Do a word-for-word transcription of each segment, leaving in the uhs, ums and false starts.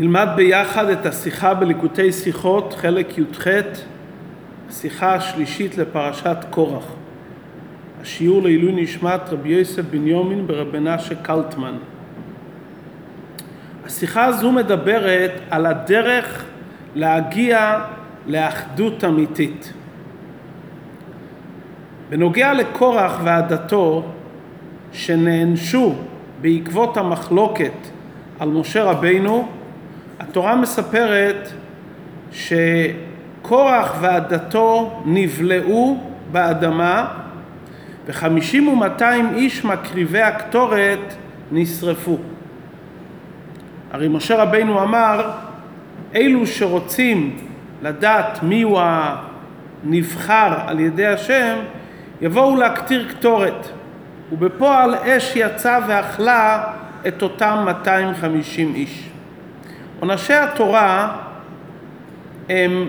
נלמד ביחד את השיחה בליקוטי שיחות, חלק י"ח, השיחה השלישית לפרשת קורח. השיעור לעילוי נשמת רבי יוסף בנימין בן רב נassa קלטמן. השיחה הזו מדברת על הדרך להגיע לאחדות אמיתית. בנוגע לקורח ועדתו שנענשו בעקבות המחלוקת על משה רבנו, התורה מספרת שקורח ועדתו נבלעו באדמה וחמישים ומאתיים איש מקריבי הקטורת נשרפו. הרי משה רבנו אמר, אלו שרוצים לדעת מי הוא הנבחר על ידי השם, יבואו להקטיר קטורת, ובפועל אש יצא ואכלה את אותם מאתיים וחמישים איש. עונשי התורה הם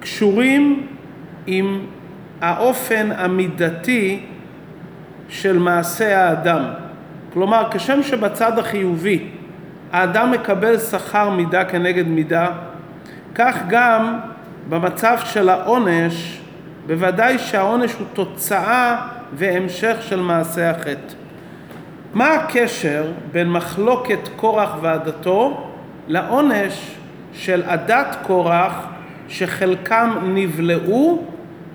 קשורים עם האופן המידתי של מעשה האדם. כלומר, כשם שבצד החיובי האדם מקבל שכר מידה כנגד מידה, כך גם במצב של העונש, בוודאי שהעונש הוא תוצאה והמשך של מעשה החטא. מה הקשר בין מחלוקת קורח ועדתו לעונש של עדת קורח, שחלקם נבלעו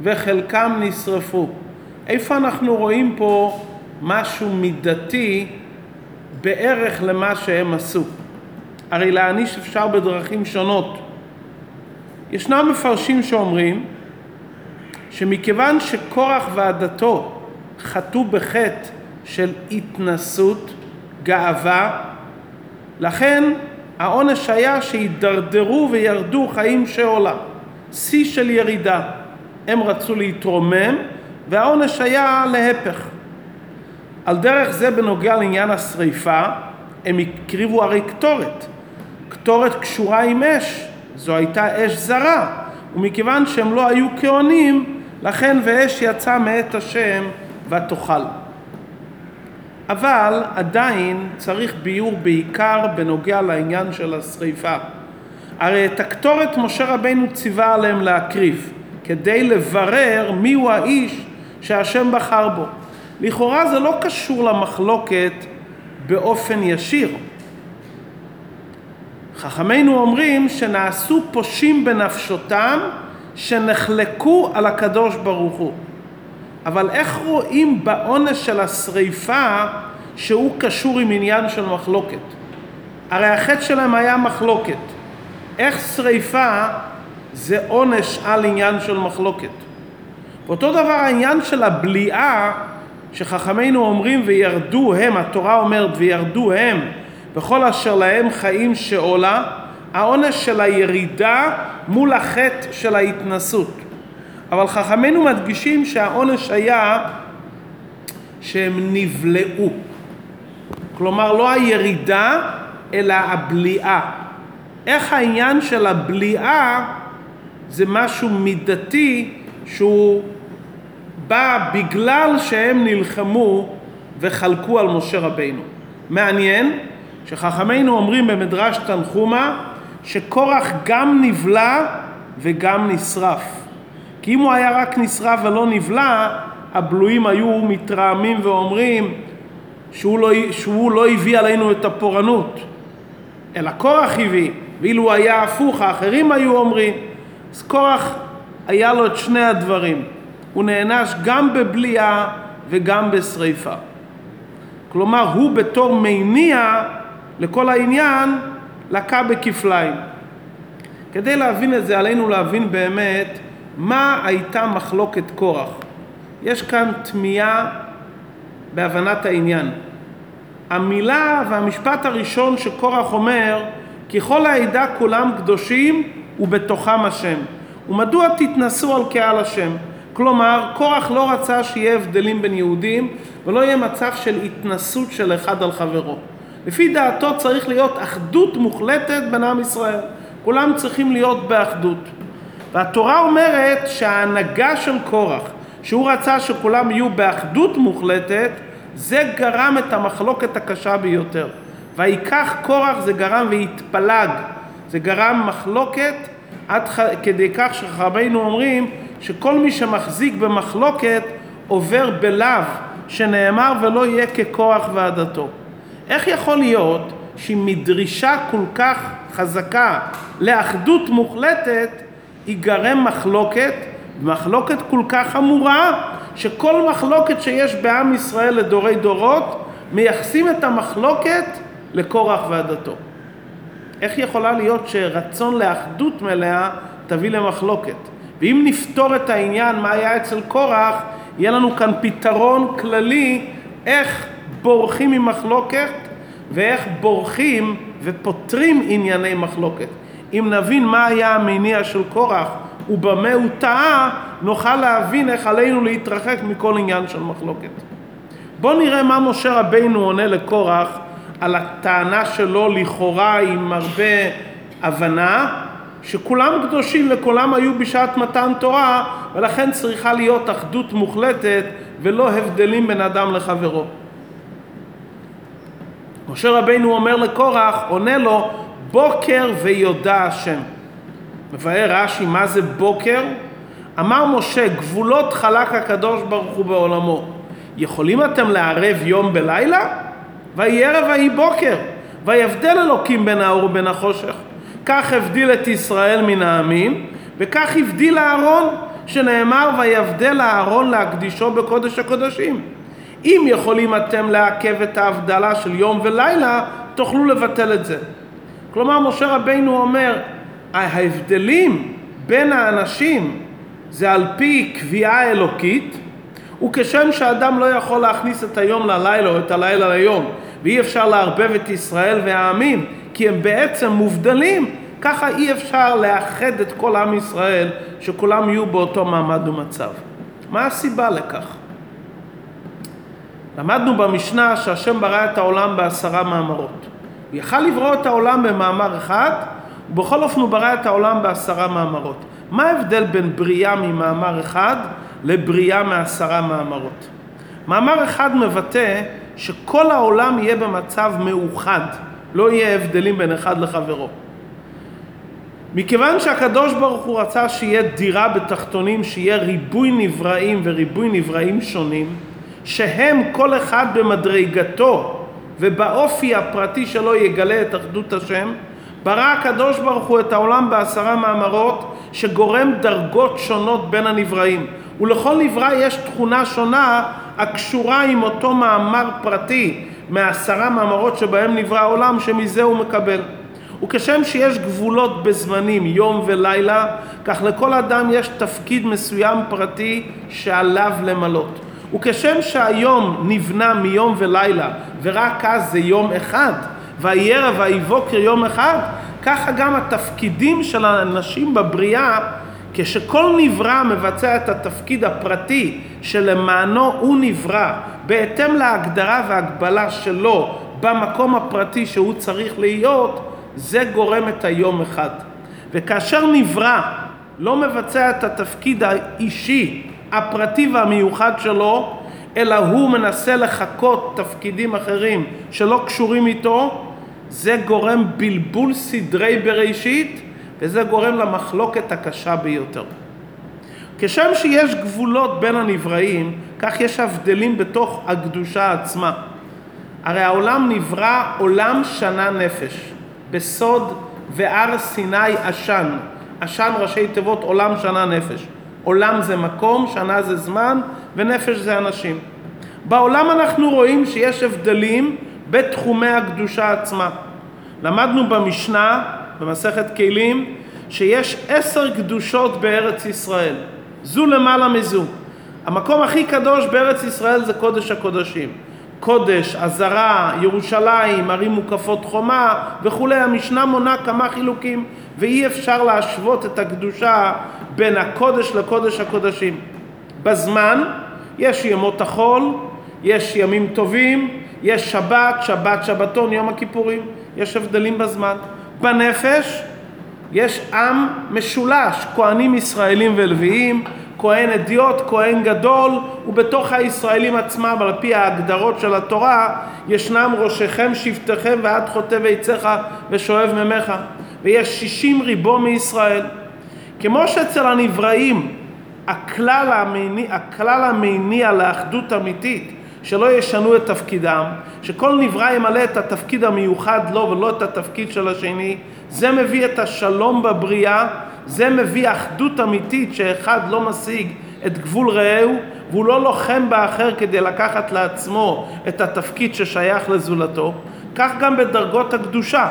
וחלקם נשרפו? איפה אנחנו רואים פה משהו מידתי בערך למה שהם עשו? הרי להעניש אפשר בדרכים שונות. ישנם מפרשים שאומרים שמכיוון שקורח ועדתו חטאו בחטא של התנסות, גאווה, לכן העונש היה שהידרדרו וירדו חיים שעולה, שיא של ירידה. הם רצו להתרומם והעונש היה להפך. על דרך זה בנוגע לעניין השריפה, הם הקריבו הרי קטורת. קטורת קשורה עם אש, זו הייתה אש זרה, ומכיוון שהם לא היו כהנים, לכן ואש יצא מאת השם ותאכל. אבל עדיין צריך ביור בעיקר בנוגע לעניין של השריפה. הרי את הקטורת משה רבנו ציווה עליהם להקריב, כדי לברר מי הוא האיש שהשם בחר בו. לכאורה זה לא קשור למחלוקת באופן ישיר. חכמינו אומרים שנעשו פושים בנפשותם שנחלקו על הקדוש ברוך הוא. אבל איך רואים בעונש של השריפה שהוא קשור עם עניין של מחלוקת? הרי החטא שלהם היה מחלוקת. איך שריפה זה עונש על עניין של מחלוקת? ואותו דבר העניין של הבליעה, שחכמינו אומרים וירדו הם, התורה אומרת וירדו הם, בכל אשר להם חיים שעולה, העונש של הירידה מול החטא של ההתנסות. אבל חכמינו מדגישים שהעונש היה שהם נבלעו. כלומר, לא הירידה, אלא הבליעה. איך העניין של הבליעה זה משהו מידתי שהוא בא בגלל שהם נלחמו וחלקו על משה רבנו. מעניין שחכמינו אומרים במדרש תנחומה שקורח גם נבלע וגם נשרף. כי אם הוא היה רק נשרף ולא נבלע, הבלועים היו מתרעמים ואומרים שהוא לא, שהוא לא הביא עלינו את הפורענות, אלא קורח הביא, ואילו הוא היה הפוך, האחרים היו אומרים. אז קורח היה לו את שני הדברים. הוא נענש גם בבליעה וגם בשריפה. כלומר, הוא בתור מניע לכל העניין לקה בכפליים. כדי להבין את זה, עלינו להבין באמת מה הייתה מחלוקת קורח. יש כאן תמיהה בהבנת העניין. המילה והמשפט הראשון שקורח אומר, כי כל העדה כולם קדושים ובתוכם השם, ומדוע תתנסו על קהל השם? כלומר, קורח לא רצה שיהיה הבדלים בין יהודים, ולא יהיה מצב של התנסות של אחד על חברו. לפי דעתו צריך להיות אחדות מוחלטת בין עם ישראל. כולם צריכים להיות באחדות. והתורה אומרת שההנהגה של קורח, שהוא רצה שכולם יהיו באחדות מוחלטת, זה גרם את המחלוקת הקשה ביותר. ויקח קורח, זה גרם והתפלג, זה גרם מחלוקת, עד כדי כך שחכמינו אומרים שכל מי שמחזיק במחלוקת עובר בלאו, שנאמר ולא יהיה כקורח ועדתו. איך יכול להיות שמדרישה כל כך חזקה לאחדות מוחלטת ייגרם מחלוקת, מחלוקת כל כך חמורה, שכל מחלוקת שיש בעם ישראל לדורי דורות מייחסים את המחלוקת לקורח ועדתו? איך יכולה להיות שרצון לאחדות מלאה תביא למחלוקת? ואם נפתור את העניין מה היה אצל קורח, יהיה לנו כאן פתרון כללי איך בורחים ממחלוקת ואיך בורחים ופותרים ענייני מחלוקת. אם נבין מה היה המניע של קורח ובמה הוא טעה, נוכל להבין איך עלינו להתרחק מכל עניין של מחלוקת. בואו נראה מה משה רבנו עונה לקורח על הטענה שלו לכאורה עם הרבה הבנה, שכולם קדושים וכולם היו בשעת מתן תורה, ולכן צריכה להיות אחדות מוחלטת ולא הבדלים בין אדם לחברו. משה רבנו אומר לקורח, עונה לו, בוקר ויודע השם. מבאר רש"י, מה זה בוקר? אמר משה, גבולות חלק הקדוש ברוך הוא בעולמו. יכולים אתם לערב יום בלילה? ויהי ערב ויהי בוקר, ויבדל אלוקים בין האור ובין החושך. כך הבדיל את ישראל מן העמים, וכך הבדיל אהרון, שנאמר ויבדל אהרון להקדישו בקודש הקודשים. אם יכולים אתם לעכב את ההבדלה של יום ולילה, תוכלו לבטל את זה. כלומר, משה רבנו אומר, ההבדלים בין האנשים זה על פי קביעה אלוקית, וכשם שאדם לא יכול להכניס את היום ללילה או את הלילה ליום, ואי אפשר להרבב את ישראל והעמים, כי הם בעצם מובדלים, ככה אי אפשר לאחד את כל עם ישראל, שכולם יהיו באותו מעמד ומצב. מה הסיבה לכך? למדנו במשנה שהשם ברא את העולם בעשרה מאמרות. הוא יכל לברוא את העולם במאמר אחד, ובכל אופן הוא ברא את העולם בעשרה מאמרות. מה ההבדל בין בריאה ממאמר אחד לבריאה מעשרה מאמרות? מאמר אחד מבטא שכל העולם יהיה במצב מאוחד, לא יהיה הבדלים בין אחד לחברו. מכיוון שהקדוש ברוך הוא רצה שיהיה דירה בתחתונים, שיהיה ריבוי נבראים וריבוי נבראים שונים, שהם כל אחד במדרגתו ובאופי הפרטי שלו יגלה את אחדות השם, ברא הקדוש ברוך הוא את העולם בעשרה מאמרות שגורם דרגות שונות בין הנבראים. ולכל נברא יש תכונה שונה הקשורה עם אותו מאמר פרטי מעשרה מאמרות שבהם נברא העולם, שמזה הוא מקבל. וכשם שיש גבולות בזמנים, יום ולילה, כך לכל אדם יש תפקיד מסוים פרטי שעליו למלות. וכשם שהיום נבנה מיום ולילה, ורק אז זה יום אחד, והערב והבוקר יום אחד, ככה גם התפקידים של האנשים בבריאה, כשכל נברא מבצע את התפקיד הפרטי שלמענו הוא נברא, בהתאם להגדרה והגבלה שלו במקום הפרטי שהוא צריך להיות, זה גורם את היום אחד. וכאשר נברא לא מבצע את התפקיד האישי, הפרטי והמיוחד שלו, אלא הוא מנסה לחכות תפקידים אחרים שלא קשורים איתו, זה גורם בלבול סדרי בראשית, וזה גורם למחלוקת הקשה ביותר. כשם שיש גבולות בין הנבראים, כך יש הבדלים בתוך הקדושה עצמה. הרי העולם נברא עולם שנה נפש, בסוד וער סיני עשן, עשן ראשי תיבות עולם שנה נפש. עולם זה מקום, שנה זה זמן, ונפש זה אנשים. בעולם אנחנו רואים שיש הבדלים בתחומי הקדושה עצמה. למדנו במשנה, במסכת כלים, שיש עשר קדושות בארץ ישראל. זו למעלה מזו. המקום הכי קדוש בארץ ישראל זה קודש הקודשים. קודש, עזרה, ירושלים, ערים מוקפות חומה וכולי. המשנה מונה כמה חילוקים, ואי אפשר להשוות את הקדושה בין הקודש לקודש הקודשים. בזמן יש ימות החול, יש ימים טובים, יש שבת, שבת, שבתון, יום הכיפורים. יש הבדלים בזמן. בנפש יש עם משולש, כהנים ישראלים ולוויים, כהן אדיוט, כהן גדול, ובתוך הישראלים עצמם, על פי ההגדרות של התורה, ישנם ראשיכם, שבטיכם, ועד חוטב עיצך ושואב ממך. ויש שישים ריבו מישראל. כמו שאצל הנבראים, הכלל המניע, הכלל המניע לאחדות אמיתית, שלא ישנו את תפקידם, שכל נברא ימלא את התפקיד המיוחד לו ולא את התפקיד של השני, זה מביא את השלום בבריאה, זה מביא אחדות אמיתית שאחד לא משיג את גבול רעהו, והוא לא לוחם באחר כדי לקחת לעצמו את התפקיד ששייך לזולתו. כך גם בדרגות הקדושה.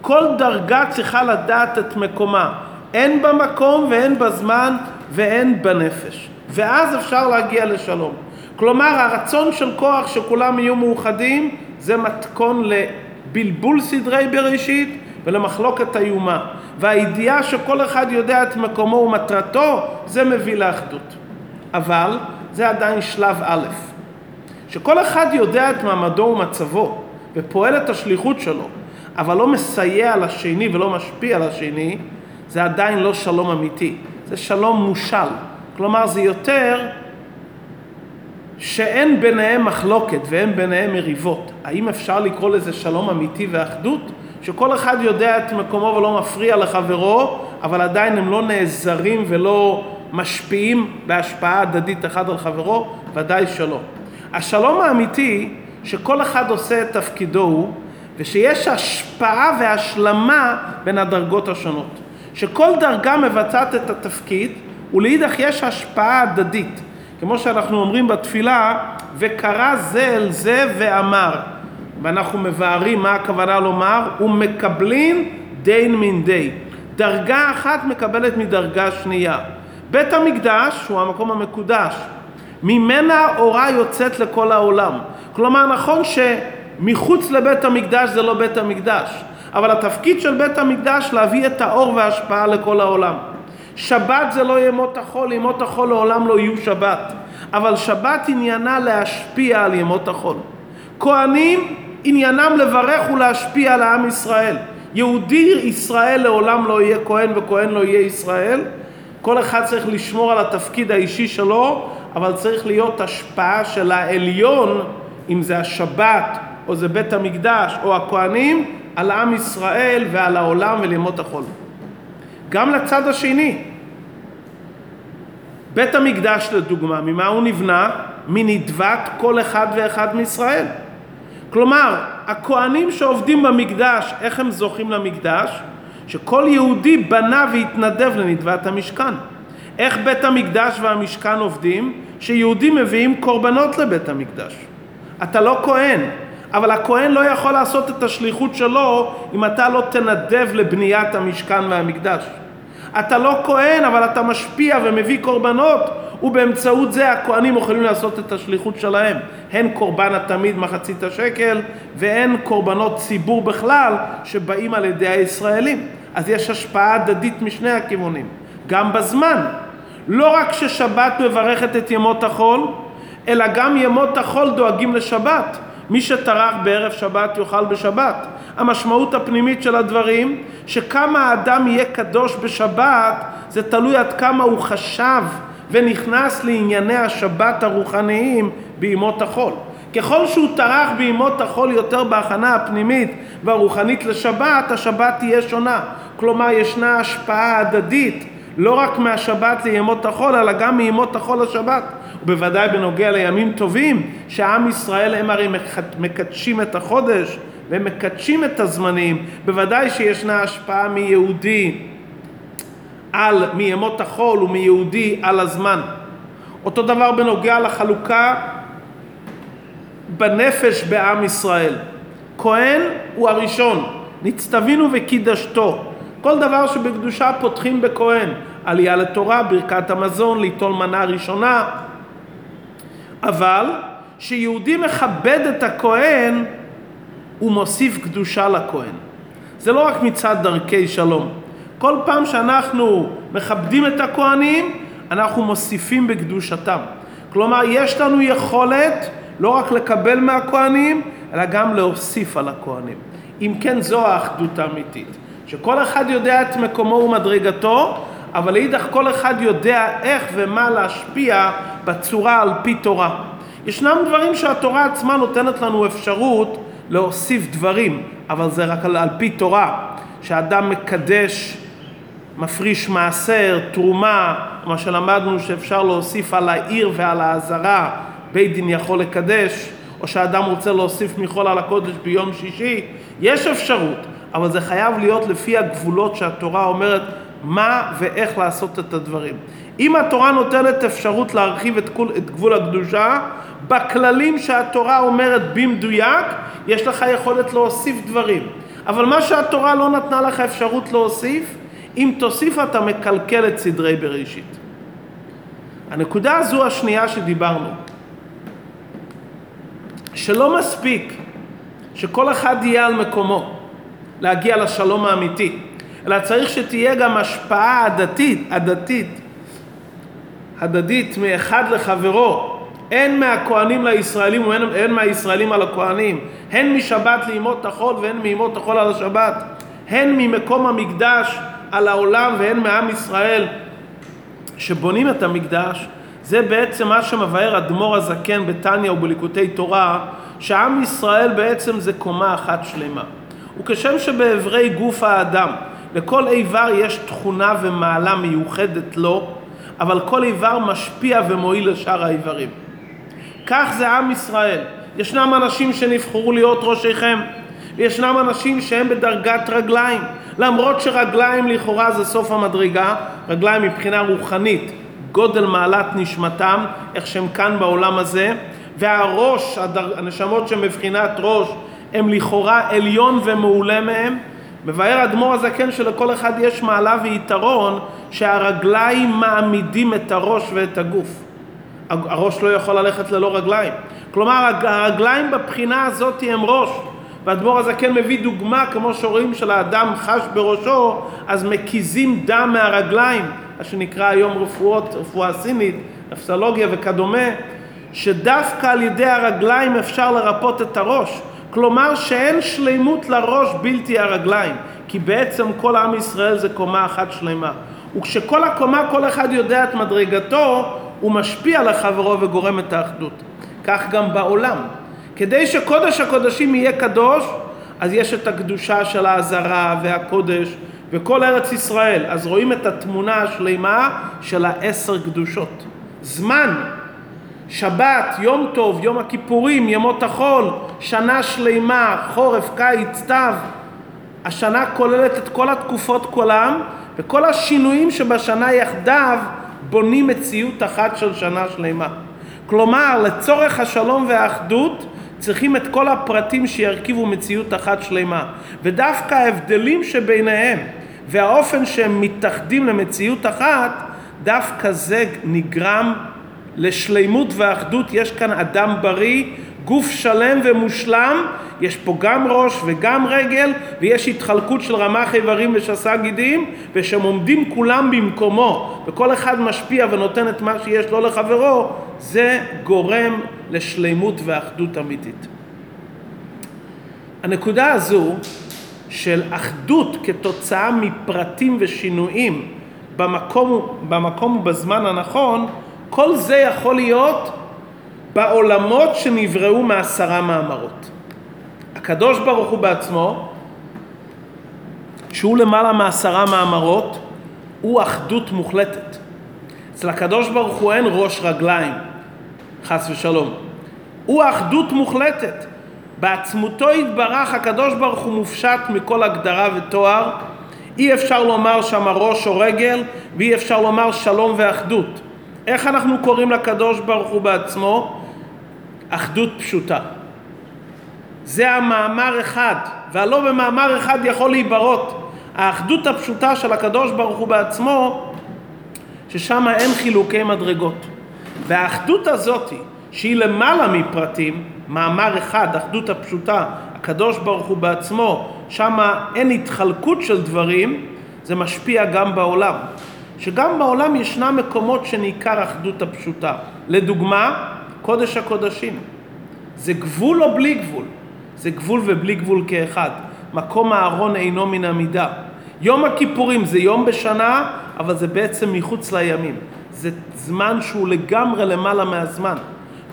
כל דרגה צריכה לדעת את מקומה, אין במקום ואין בזמן ואין בנפש. ואז אפשר להגיע לשלום. כלומר, הרצון של כוח שכולם יהיו מאוחדים, זה מתכון לבלבול סדרי בראשית ולמחלוקת איומה. והידיעה שכל אחד יודע את מקומו ומטרתו, זה מביא לאחדות. אבל זה עדיין שלב א', שכל אחד יודע את מעמדו ומצבו, ופועל את השליחות שלו, אבל לא מסייע לשני ולא משפיע לשני, זה עדיין לא שלום אמיתי, זה שלום מושל. כלומר, זה יותר שאין ביניהם מחלוקת ואין ביניהם מריבות. האם אפשר לקרוא לזה שלום אמיתי ואחדות? שכל אחד יודע את מקומו ולא מפריע לחברו, אבל עדיין הם לא נעזרים ולא משפיעים בהשפעה הדדית אחד על חברו, ודאי שלא. השלום האמיתי שכל אחד עושה את תפקידו, ושיש השפעה והשלמה בין הדרגות השונות. שכל דרגה מבצעת את התפקיד, ולאידך יש השפעה הדדית. כמו שאנחנו אומרים בתפילה, וקרא זה אל זה ואמר, ואנחנו מבארים מה הכוונה לומר, ומקבלים דין מן דין. דרגה אחת מקבלת מדרגה שנייה. בית המקדש הוא המקום המקודש, ממנה אורה יוצאת לכל העולם. כלומר, נכון שמחוץ לבית המקדש זה לא בית המקדש, אבל התפקיד של בית המקדש להביא את האור וההשפעה לכל העולם. שבת זה לא ימות החול, ימות החול לעולם לא יהיו שבת, אבל שבת עניינה להשפיע על ימות החול. כהנים עניינם לברך ולהשפיע על העם ישראל. יהודי ישראל לעולם לא יהיה כהן וכהן לא יהיה ישראל. כל אחד צריך לשמור על התפקיד האישי שלו, אבל צריך להיות השפעה של העליון, אם זה השבת או זה בית המקדש או הכהנים, על העם ישראל ועל העולם ולימות החול. גם לצד השני, בית המקדש לדוגמה, ממה הוא נבנה? מנדבת כל אחד ואחד מישראל. כלומר, הכהנים שעובדים במקדש, איך הם זוכים למקדש? שכל יהודי בנה והתנדב לנדבת המשכן. איך בית המקדש והמשכן עובדים? שיהודים מביאים קורבנות לבית המקדש. אתה לא כהן, אבל הכהן לא יכול לעשות את השליחות שלו אם אתה לא תנדב לבניית המשכן והמקדש. אתה לא כהן, אבל אתה משפיע ומביא קורבנות, ובאמצעות זה הכהנים יכולים לעשות את השליחות שלהם. הן קורבן התמיד מחצית השקל, והן קורבנות ציבור בכלל שבאים על ידי הישראלים. אז יש השפעה הדדית משני הכיוונים. גם בזמן, לא רק ששבת מברכת את ימות החול, אלא גם ימות החול דואגים לשבת. מי שטרח בערב שבת יאכל בשבת. המשמעות הפנימית של הדברים, שכמה האדם יהיה קדוש בשבת, זה תלוי עד כמה הוא חשב ונכנס לענייני השבת הרוחניים בימות החול. ככל שהוא טרח בימות החול יותר בהכנה הפנימית והרוחנית לשבת, השבת תהיה שונה. כלומר, ישנה השפעה הדדית, לא רק מהשבת לימות החול, אלא גם מימות החול לשבת. ובוודאי בנוגע לימים טובים, שהעם ישראל הם הרי מקדשים את החודש, והם מקדשים את הזמנים. בוודאי שישנה השפעה מיהודי על מימות החול ומיהודי על הזמן. אותו דבר בנוגע לחלוקה בנפש בעם ישראל. כהן הוא הראשון, נצטווינו וקידשתו. כל דבר שבקדושה פותחים בכהן, עלייה לתורה, ברכת המזון, ליטול מנה ראשונה. אבל שיהודי מכבד את הכהן, הוא מוסיף קדושה לכהן. זה לא רק מצד דרכי שלום. כל פעם שאנחנו מכבדים את הכהנים, אנחנו מוסיפים בקדושתם. כלומר, יש לנו יכולת לא רק לקבל מהכהנים, אלא גם להוסיף על הכהנים. אם כן, זו האחדות האמיתית. שכל אחד יודע את מקומו ומדרגתו, אבל אידך כל אחד יודע איך ומה להשפיע בצורה על פי תורה. ישנם דברים שהתורה עצמה נותנת לנו אפשרות להוסיף דברים, אבל זה רק על, על פי תורה, שאדם מקדש, מפריש מעשר, תרומה, מה שלמדנו שאפשר להוסיף על העיר ועל העזרה, בית דין יכול לקדש, או שאדם רוצה להוסיף מחול על הקודש ביום שישי, יש אפשרות, אבל זה חייב להיות לפי הגבולות שהתורה אומרת מה ואיך לעשות את הדברים. אם התורה נותנת אפשרות להרחיב את גבול הקדושה, בכללים שהתורה אומרת במדויק, יש לך יכולת להוסיף דברים. אבל מה שהתורה לא נתנה לך אפשרות להוסיף, אם תוסיף אתה מקלקל את סדרי בראשית. הנקודה הזו השנייה שדיברנו, שלא מספיק שכל אחד יהיה על מקומו להגיע לשלום האמיתי, אלא צריך שתהיה גם השפעה הדדית, הדדית, הדדית מאחד לחברו, הן מהכוהנים לישראלים והן מהישראלים על הכוהנים, הן משבת לימות החול והן מימות החול על השבת, הן ממקום המקדש על העולם והן מעם ישראל שבונים את המקדש. זה בעצם מה שמבאר אדמור הזקן בתניה ובליקוטי תורה, שעם ישראל בעצם זה קומה אחת שלמה. וכשם שבעברי גוף האדם, לכל איבר יש תכונה ומעלה מיוחדת לו, אבל כל איבר משפיע ומועיל לשאר האיברים. כך זה עם ישראל. ישנם אנשים שנבחרו להיות ראשיכם, וישנם אנשים שהם בדרגת רגליים. למרות שרגליים לכאורה זה סוף המדרגה, רגליים מבחינה רוחנית, גודל מעלת נשמתם, איך שהם כאן בעולם הזה, והראש, הנשמות שמבחינת ראש, הם לכאורה עליון ומעולה מהם. מבאר אדמור הזקן שלכל אחד יש מעלה ויתרון, שהרגליים מעמידים את הראש ואת הגוף. הראש לא יכול ללכת ללא רגליים. כלומר, הרגליים בבחינה הזאת הם ראש. ואדמור הזקן מביא דוגמה, כמו שרואים של האדם חש בראשו, אז מקיזים דם מהרגליים, שנקרא היום רפואות, רפואה סינית, אפסולוגיה וכדומה, שדווקא על ידי הרגליים אפשר לרפות את הראש. כלומר שאין שלימות לראש בלתי הרגליים, כי בעצם כל עם ישראל זה קומה אחת שלמה. וכשכל הקומה כל אחד יודע את מדרגתו, הוא משפיע לחברו וגורם את האחדות. כך גם בעולם. כדי שקודש הקודשים יהיה קדוש, אז יש את הקדושה של העזרה והקודש וכל ארץ ישראל. אז רואים את התמונה השלימה של העשר קדושות. זמן, שבת, יום טוב, יום הכיפורים, ימות החול, שנה שלימה, חורף, קיץ, סתיו. השנה כוללת את כל התקופות כולם, וכל השינויים שבשנה יחדיו בונים מציאות אחת של שנה שלימה. כלומר, לצורך השלום והאחדות, צריכים את כל הפרטים שירכיבו מציאות אחת שלמה. ודווקא ההבדלים שביניהם והאופן שהם מתאחדים למציאות אחת, דווקא זה נגרם לשלמות ואחדות. יש כאן אדם בריא, גוף שלם ומושלם, יש פה גם ראש וגם רגל, ויש התחלקות של רמ"ח איברים לשס"ה גידים, ושהם עומדים כולם במקומו, וכל אחד משפיע ונותן את מה שיש לו לחברו. זה גורם לשלמות ואחדות אמיתית. הנקודה הזו של אחדות כתוצאה מפרטים ושינויים במקום, במקום ובזמן הנכון, כל זה יכול להיות בעולמות שנבראו מעשרה מאמרות. הקדוש ברוך הוא בעצמו, שהוא למעלה מעשרה מאמרות, הוא אחדות מוחלטת. אצל הקדוש ברוך הוא אין ראש רגליים, חס ושלום. הוא אחדות מוחלטת. בעצמותו התברך, הקדוש ברוך הוא מופשט מכל הגדרה ותואר. אי אפשר לומר שם ראש או רגל, ואי אפשר לומר שלום ואחדות. איך אנחנו קוראים לקדוש ברוך הוא בעצמו? אחדות פשוטה. זה המאמר אחד, והלא במאמר אחד יכול להיברות. האחדות הפשוטה של הקדוש ברוך הוא בעצמו, ששם אין חילוקי מדרגות. והאחדות הזאת, שהיא למעלה מפרטים, מאמר אחד, אחדות הפשוטה, הקדוש ברוך הוא בעצמו, שם אין התחלקות של דברים, זה משפיע גם בעולם. שגם בעולם ישנה מקומות שניכר אחדות הפשוטה. לדוגמה, קודש הקודשים. זה גבול או בלי גבול? זה גבול ובלי גבול כאחד. מקום הארון אינו מן המידה. יום הכיפורים זה יום בשנה, אבל זה בעצם מחוץ לימים. זה זמן שהוא לגמרי למעלה מהזמן.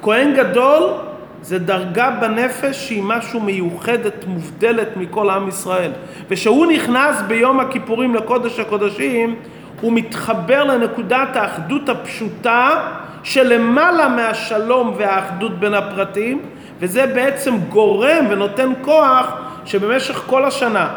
כהן גדול זה דרגה בנפש שהיא משהו מיוחדת, מובדלת מכל עם ישראל. ושהוא נכנס ביום הכיפורים לקודש הקודשים, הוא מתחבר לנקודת האחדות הפשוטה שלמעלה מהשלום והאחדות בין הפרטים, וזה בעצם גורם ונותן כוח שבמשך כל השנה,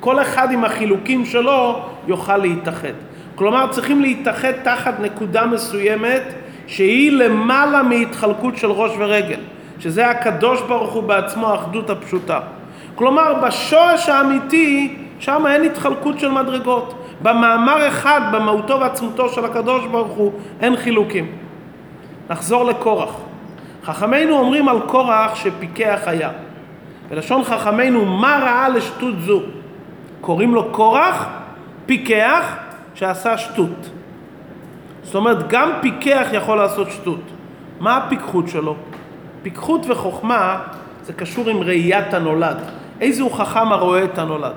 כל אחד עם החילוקים שלו יוכל להתאחד. כלומר, צריכים להתאחד תחת נקודה מסוימת שהיא למעלה מהתחלקות של ראש ורגל, שזה הקדוש ברוך הוא בעצמו, האחדות הפשוטה. כלומר, בשורש האמיתי, שם אין התחלקות של מדרגות. במאמר אחד, במהותו ועצמותו של הקדוש ברוך הוא, אין חילוקים. נחזור לקורח. חכמינו אומרים על קורח שפיקח היה. בלשון חכמינו, מה ראה לשטות זו? קוראים לו קורח, פיקח, שעשה שטות. זאת אומרת, גם פיקח יכול לעשות שטות. מה הפיקחות שלו? פיקחות וחוכמה זה קשור עם ראיית הנולד. איזהו חכם הרואה את הנולד?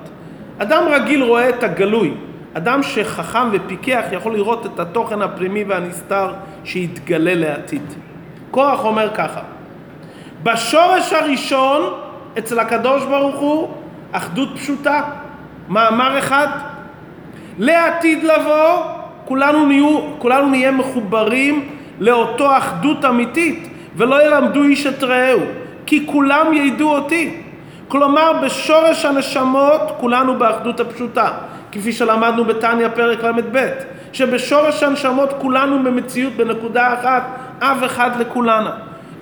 אדם רגיל רואה את הגלוי. אדם שחכם ופיקח יכול לראות את התוכן הפנימי והנסתר שהתגלה לעתיד. קורח אומר ככה, בשורש הראשון אצל הקדוש ברוך הוא אחדות פשוטה, מאמר אחד. לעתיד לבוא כולנו נהיו, כולנו נהיה מחוברים לאותו אחדות אמיתית, ולא ילמדו איש את רעהו, כי כולם ידעו אותי. כלומר, בשורש הנשמות כולנו באחדות הפשוטה, כפי שלמדנו בתניה פרק למד ב', שבשורש הנשמות כולנו במציאות בנקודה אחת, אב אחד לכולנו.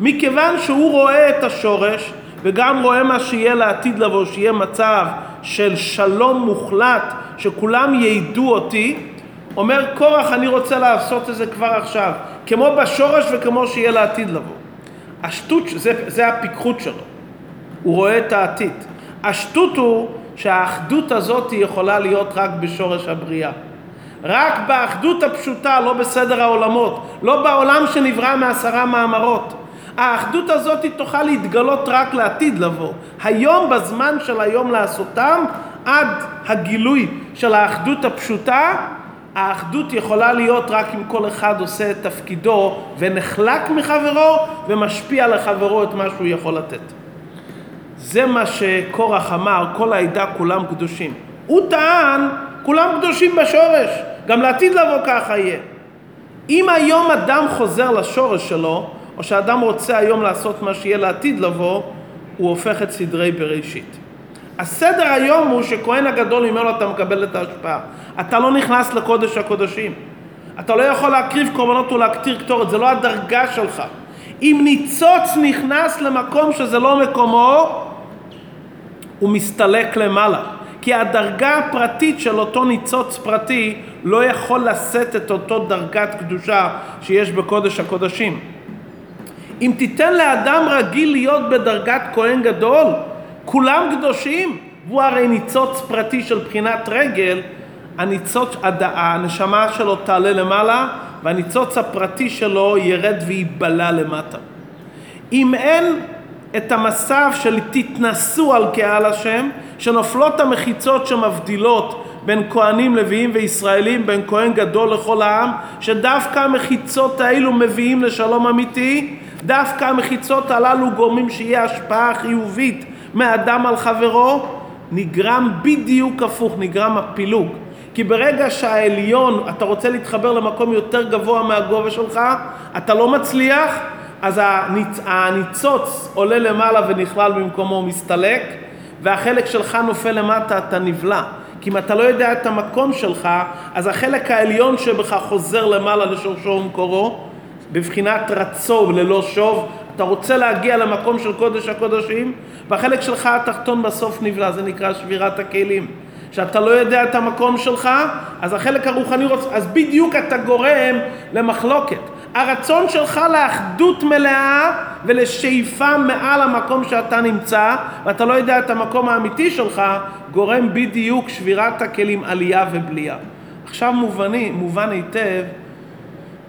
מכיוון שהוא רואה את השורש, וגם רואה מה שיהיה לעתיד לבוא, שיהיה מצב של שלום מוחלט, שכולם ידעו אותי, אומר קורח, אני רוצה לעשות את זה כבר עכשיו, כמו בשורש וכמו שיהיה לעתיד לבוא. השטות, זה, זה הפיקחות שלו. הוא רואה את העתיד. השטות הוא שהאחדות הזאת יכולה להיות רק בשורש הבריאה. רק באחדות הפשוטה, לא בסדר העולמות, לא בעולם שנברא מעשרה מאמרות. האחדות הזאת תוכל להתגלות רק לעתיד לבוא. היום, בזמן של היום לעשותם, עד הגילוי של האחדות הפשוטה, האחדות יכולה להיות רק אם כל אחד עושה את תפקידו ונחלק מחברו ומשפיע לחברו את מה שהוא יכול לתת. זה מה שקורח אמר, כל העדה כולם קדושים. הוא טען, כולם קדושים בשורש, גם לעתיד לבוא ככה יהיה. אם היום אדם חוזר לשורש שלו, או שאדם רוצה היום לעשות מה שיהיה לעתיד לבוא, הוא הופך את סדרי בראשית. הסדר היום הוא שכהן הגדול אומר לו, אתה מקבל את ההשפעה. אתה לא נכנס לקודש הקודשים. אתה לא יכול להקריב קורבנות ולהקטיר קטורת, זה לא הדרגה שלך. אם ניצוץ נכנס למקום שזה לא מקומו, הוא מסתלק למעלה. כי הדרגה הפרטית של אותו ניצוץ פרטי לא יכול לשאת את אותו דרגת קדושה שיש בקודש הקודשים. אם תיתן לאדם רגיל להיות בדרגת כהן גדול, כולם קדושים, והוא הרי ניצוץ פרטי של בחינת רגל, הניצוץ, הנשמה שלו תעלה למעלה, והניצוץ הפרטי שלו ירד ויבלה למטה. אם אין את המסע של תתנסו על קהל השם, שנופלות המחיצות שמבדילות בין כהנים לוויים וישראלים, בין כהן גדול לכל העם, שדווקא המחיצות האלו מביאים לשלום אמיתי, דווקא המחיצות הללו גורמים שיהיה השפעה חיובית מאדם על חברו, נגרם בדיוק הפוך, נגרם הפילוג. כי ברגע שהעליון, אתה רוצה להתחבר למקום יותר גבוה מהגובה שלך, אתה לא מצליח, אז הניצ... הניצוץ עולה למעלה ונכלל במקומו, מסתלק, והחלק שלך נופל למטה, אתה נבלה. כי אם אתה לא יודע את המקום שלך, אז החלק העליון שבך חוזר למעלה לשורשו ומקורו, בבחינת רצוב ללא שוב, אתה רוצה להגיע למקום של קודש הקודשים, והחלק שלך התחתון בסוף נבלה, זה נקרא שבירת הכלים. שאתה לא יודע את המקום שלך, אז החלק הרוחני רוצה, אז בדיוק אתה גורם למחלוקת. הרצון שלך לאחדות מלאה ולשאיפה מעל המקום שאתה נמצא, ואתה לא יודע את המקום האמיתי שלך, גורם בדיוק שבירת הכלים, עלייה ובלייה. עכשיו מובני, מובן היטב,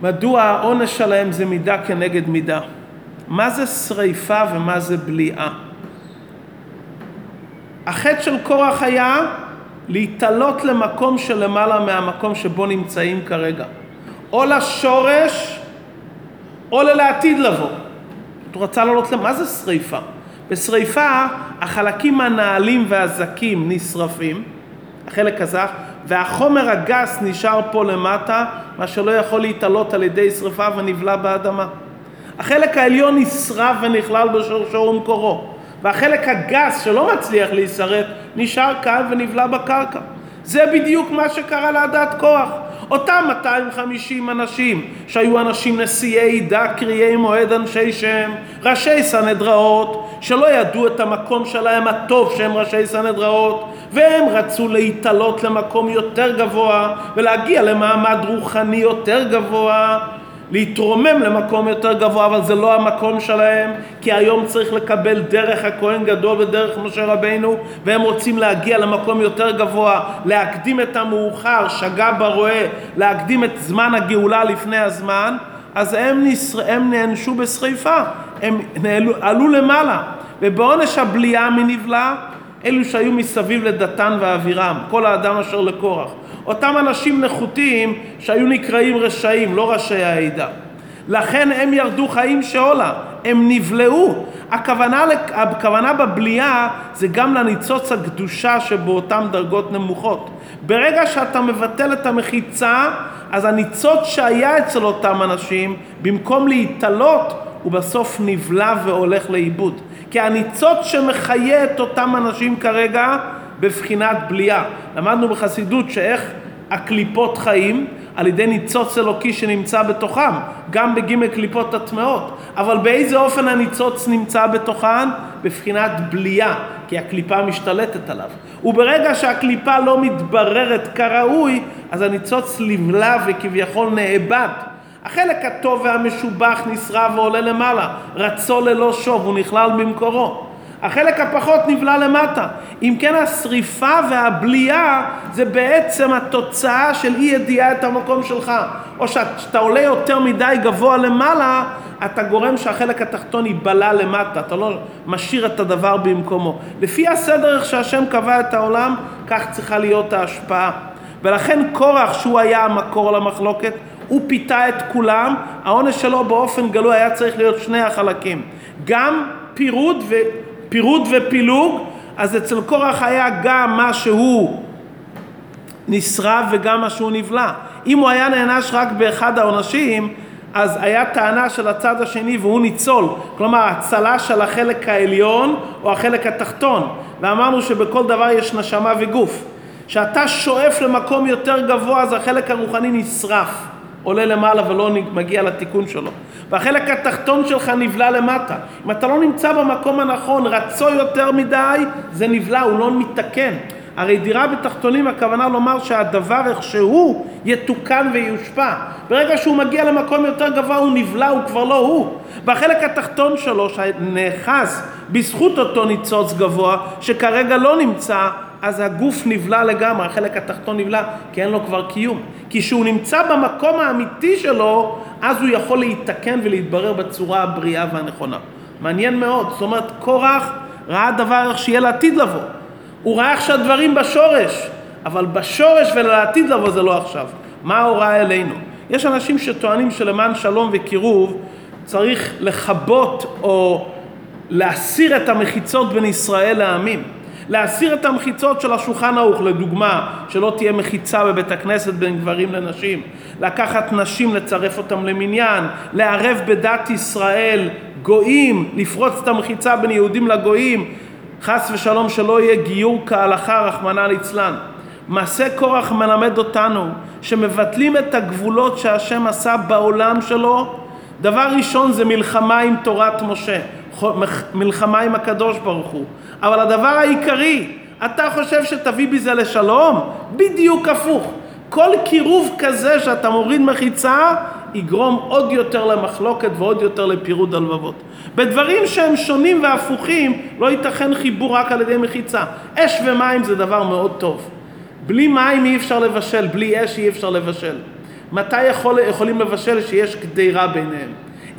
מדוע העונש שלהם זה מידה כנגד מידה. מה זה שריפה ומה זה בליעה? החטא של קורח היה להתעלות למקום שלמעלה מהמקום שבו נמצאים כרגע. או לשורש, או לעתיד לבוא. אתה רוצה לעלות למה זה שריפה? בשריפה החלקים הנעלים והזקים נשרפים, החלק הזך, והחומר הגס נשאר פה למטה, מה שלא יכול להתעלות על ידי שריפה ונבלע באדמה. החלק העליון נשרף ונכלל בשורשו ומקורו, והחלק הגס שלא מצליח להישרף נשאר כאן ונבלע בקרקע. זה בדיוק מה שקרה לעדת קורח. אותם מאתיים וחמישים אנשים שהיו אנשים נשיאי עידה, קריאי מועד, אנשי שם, ראשי סנהדראות, שלא ידעו את המקום שלהם הטוב שהם ראשי סנהדראות, והם רצו להתעלות למקום יותר גבוה ולהגיע למעמד רוחני יותר גבוה, להתרומם למקום יותר גבוה, אבל זה לא המקום שלהם, כי היום צריך לקבל דרך הכהן גדול ודרך משה רבנו, והם רוצים להגיע למקום יותר גבוה, להקדים את המאוחר, שגה ברואה, להקדים את זמן הגאולה לפני הזמן, אז הם, נשר... הם נענשו בשריפה, הם נעלו... עלו למעלה, ובעונש הבליעה מנבלה, אלו שהיו מסביב לדתן ואבירם, כל האדם אשר לקורח. אותם אנשים נחותים שהיו נקראים רשעים, לא ראשי העדה. לכן הם ירדו חיים שאולה, הם נבלעו. הכוונה, הכוונה בבליעה זה גם לניצוץ הקדושה שבאותם דרגות נמוכות. ברגע שאתה מבטל את המחיצה, אז הניצוץ שהיה אצל אותם אנשים, במקום להתעלות, הוא בסוף נבלע והולך לאיבוד. כי הניצוץ שמחיה את אותם אנשים כרגע, בבחינת בליעה. למדנו בחסידות שאיך הקליפות חיים על ידי ניצוץ אלוקי שנמצא בתוכם, גם בג' קליפות הטמעות. אבל באיזה אופן הניצוץ נמצא בתוכן? בבחינת בליעה, כי הקליפה משתלטת עליו. וברגע שהקליפה לא מתבררת כראוי, אז הניצוץ לבלע וכביכול נאבד. החלק הטוב והמשובח נשרע ועולה למעלה, רצו ללא שוב, הוא נכלל במקורו. החלק הפחות נבלע למטה. אם כן, השריפה והבליעה זה בעצם התוצאה של אי ידיעה את המקום שלך. או שאתה עולה יותר מדי גבוה למעלה, אתה גורם שהחלק התחתון ייבלע למטה. אתה לא משאיר את הדבר במקומו. לפי הסדר שהשם קבע את העולם, כך צריכה להיות ההשפעה. ולכן קורח, שהוא היה המקור למחלוקת, הוא פיתה את כולם. העונש שלו באופן גלוי היה צריך להיות שני החלקים. גם פירוד ו... פירוד ופילוג, אז אצל קורח היה גם מה שהוא נשרף וגם מה שהוא נבלע. אם הוא היה נענש רק באחד העונשים, אז היה טענה של הצד השני והוא ניצול. כלומר, הצלה של החלק העליון או החלק התחתון. ואמרנו שבכל דבר יש נשמה וגוף. שאתה שואף למקום יותר גבוה, אז החלק הרוחני נשרף. עולה למעלה ולא מגיע לתיקון שלו. והחלק התחתון שלך נבלע למטה. אם אתה לא נמצא במקום הנכון, רצו יותר מדי, זה נבלע, הוא לא מתקן. הרי דירה בתחתונים, הכוונה לומר שהדבר איך שהוא יתוקן ויושפע. ברגע שהוא מגיע למקום יותר גבוה, הוא נבלע, הוא כבר לא הוא. והחלק התחתון שלו, שנאחז בזכות אותו ניצוץ גבוה, שכרגע לא נמצא, אז הגוף נבלע לגמרי, החלק התחתון נבלע, כי אין לו כבר קיום. כי שהוא נמצא במקום האמיתי שלו, אז הוא יכול להתקן ולהתברר בצורה הבריאה והנכונה. מעניין מאוד, זאת אומרת, קורח ראה דבר איך שיהיה לעתיד לבוא. הוא ראה עכשיו דברים בשורש, אבל בשורש ולעתיד לבוא זה לא עכשיו. מה ההוראה אלינו? יש אנשים שטוענים שלמען שלום וקירוב צריך לחבות או להסיר את המחיצות בין ישראל לעמים. להסיר את המחיצות של השולחן ערוך, לדוגמה, שלא תהיה מחיצה בבית הכנסת בין גברים לנשים, לקחת נשים, לצרף אותם למניין, לערב בדת ישראל גויים, לפרוץ את המחיצה בין יהודים לגויים, חס ושלום שלא יהיה גיור כהלכה, רחמנא ליצלן. מעשה קורח מלמד אותנו שמבטלים את הגבולות שהשם עשה בעולם שלו. דבר ראשון זה מלחמה עם תורת משה, מלחמה עם הקדוש ברוך הוא. אבל הדבר העיקרי, אתה חושב שתביא בזה לשלום? בדיוק הפוך. כל קירוב כזה שאתה מוריד מחיצה, יגרום עוד יותר למחלוקת ועוד יותר לפירוד הלבבות. בדברים שהם שונים והפוכים, לא ייתכן חיבור רק על ידי מחיצה. אש ומים זה דבר מאוד טוב. בלי מים אי אפשר לבשל, בלי אש אי אפשר לבשל. מתי יכול, יכולים לבשל שיש גדירה ביניהם?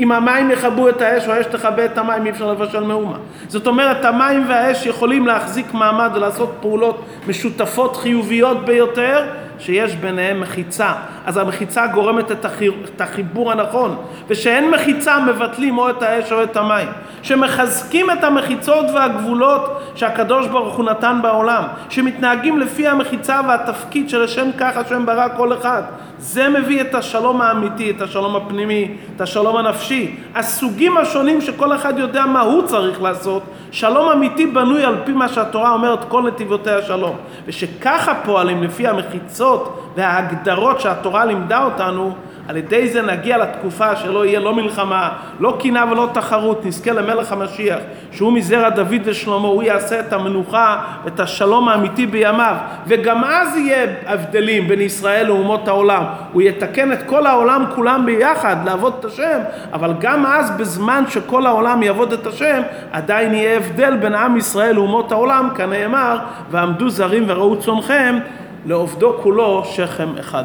אם המים יחבו את האש או האש תחבא את המים, אי אפשר לבשל מאומה. זאת אומרת, המים והאש יכולים להחזיק מעמד ולעשות פעולות משותפות חיוביות ביותר, שיש ביניהם מחיצה. אז המחיצה גורמת את החיבור הנכון, ושאין מחיצה מבטלים או את האש או את המים, שמחזקים את המחיצות והגבולות שהקדוש ברוך הוא נתן בעולם, שמתנהגים לפי המחיצה והתפקיד שלשם כך השם ברא כל אחד. זה מביא את השלום האמיתי, את השלום הפנימי, את השלום הנפשי, הסוגים השונים שכל אחד יודע מה הוא צריך לעשות. שלום אמיתי בנוי על פי מה שהתורה אומרת, כל נתיבותי השלום, ושככה פועלים לפי המחיצות וההגדרות שהתורה לימדה אותנו. על ידי זה נגיע לתקופה שלא יהיה לא מלחמה, לא קינה ולא תחרות, נזכה למלך המשיח, שהוא מזרע דוד ושלמה, הוא יעשה את המנוחה ואת השלום האמיתי בימיו, וגם אז יהיה הבדלים בין ישראל לאומות העולם, הוא יתקן את כל העולם כולם ביחד, לעבוד את השם, אבל גם אז בזמן שכל העולם יעבוד את השם, עדיין יהיה הבדל בין עם ישראל לאומות העולם, כנאמר, ועמדו זרים וראו צונכם, לעובדו כולו שכם אחד.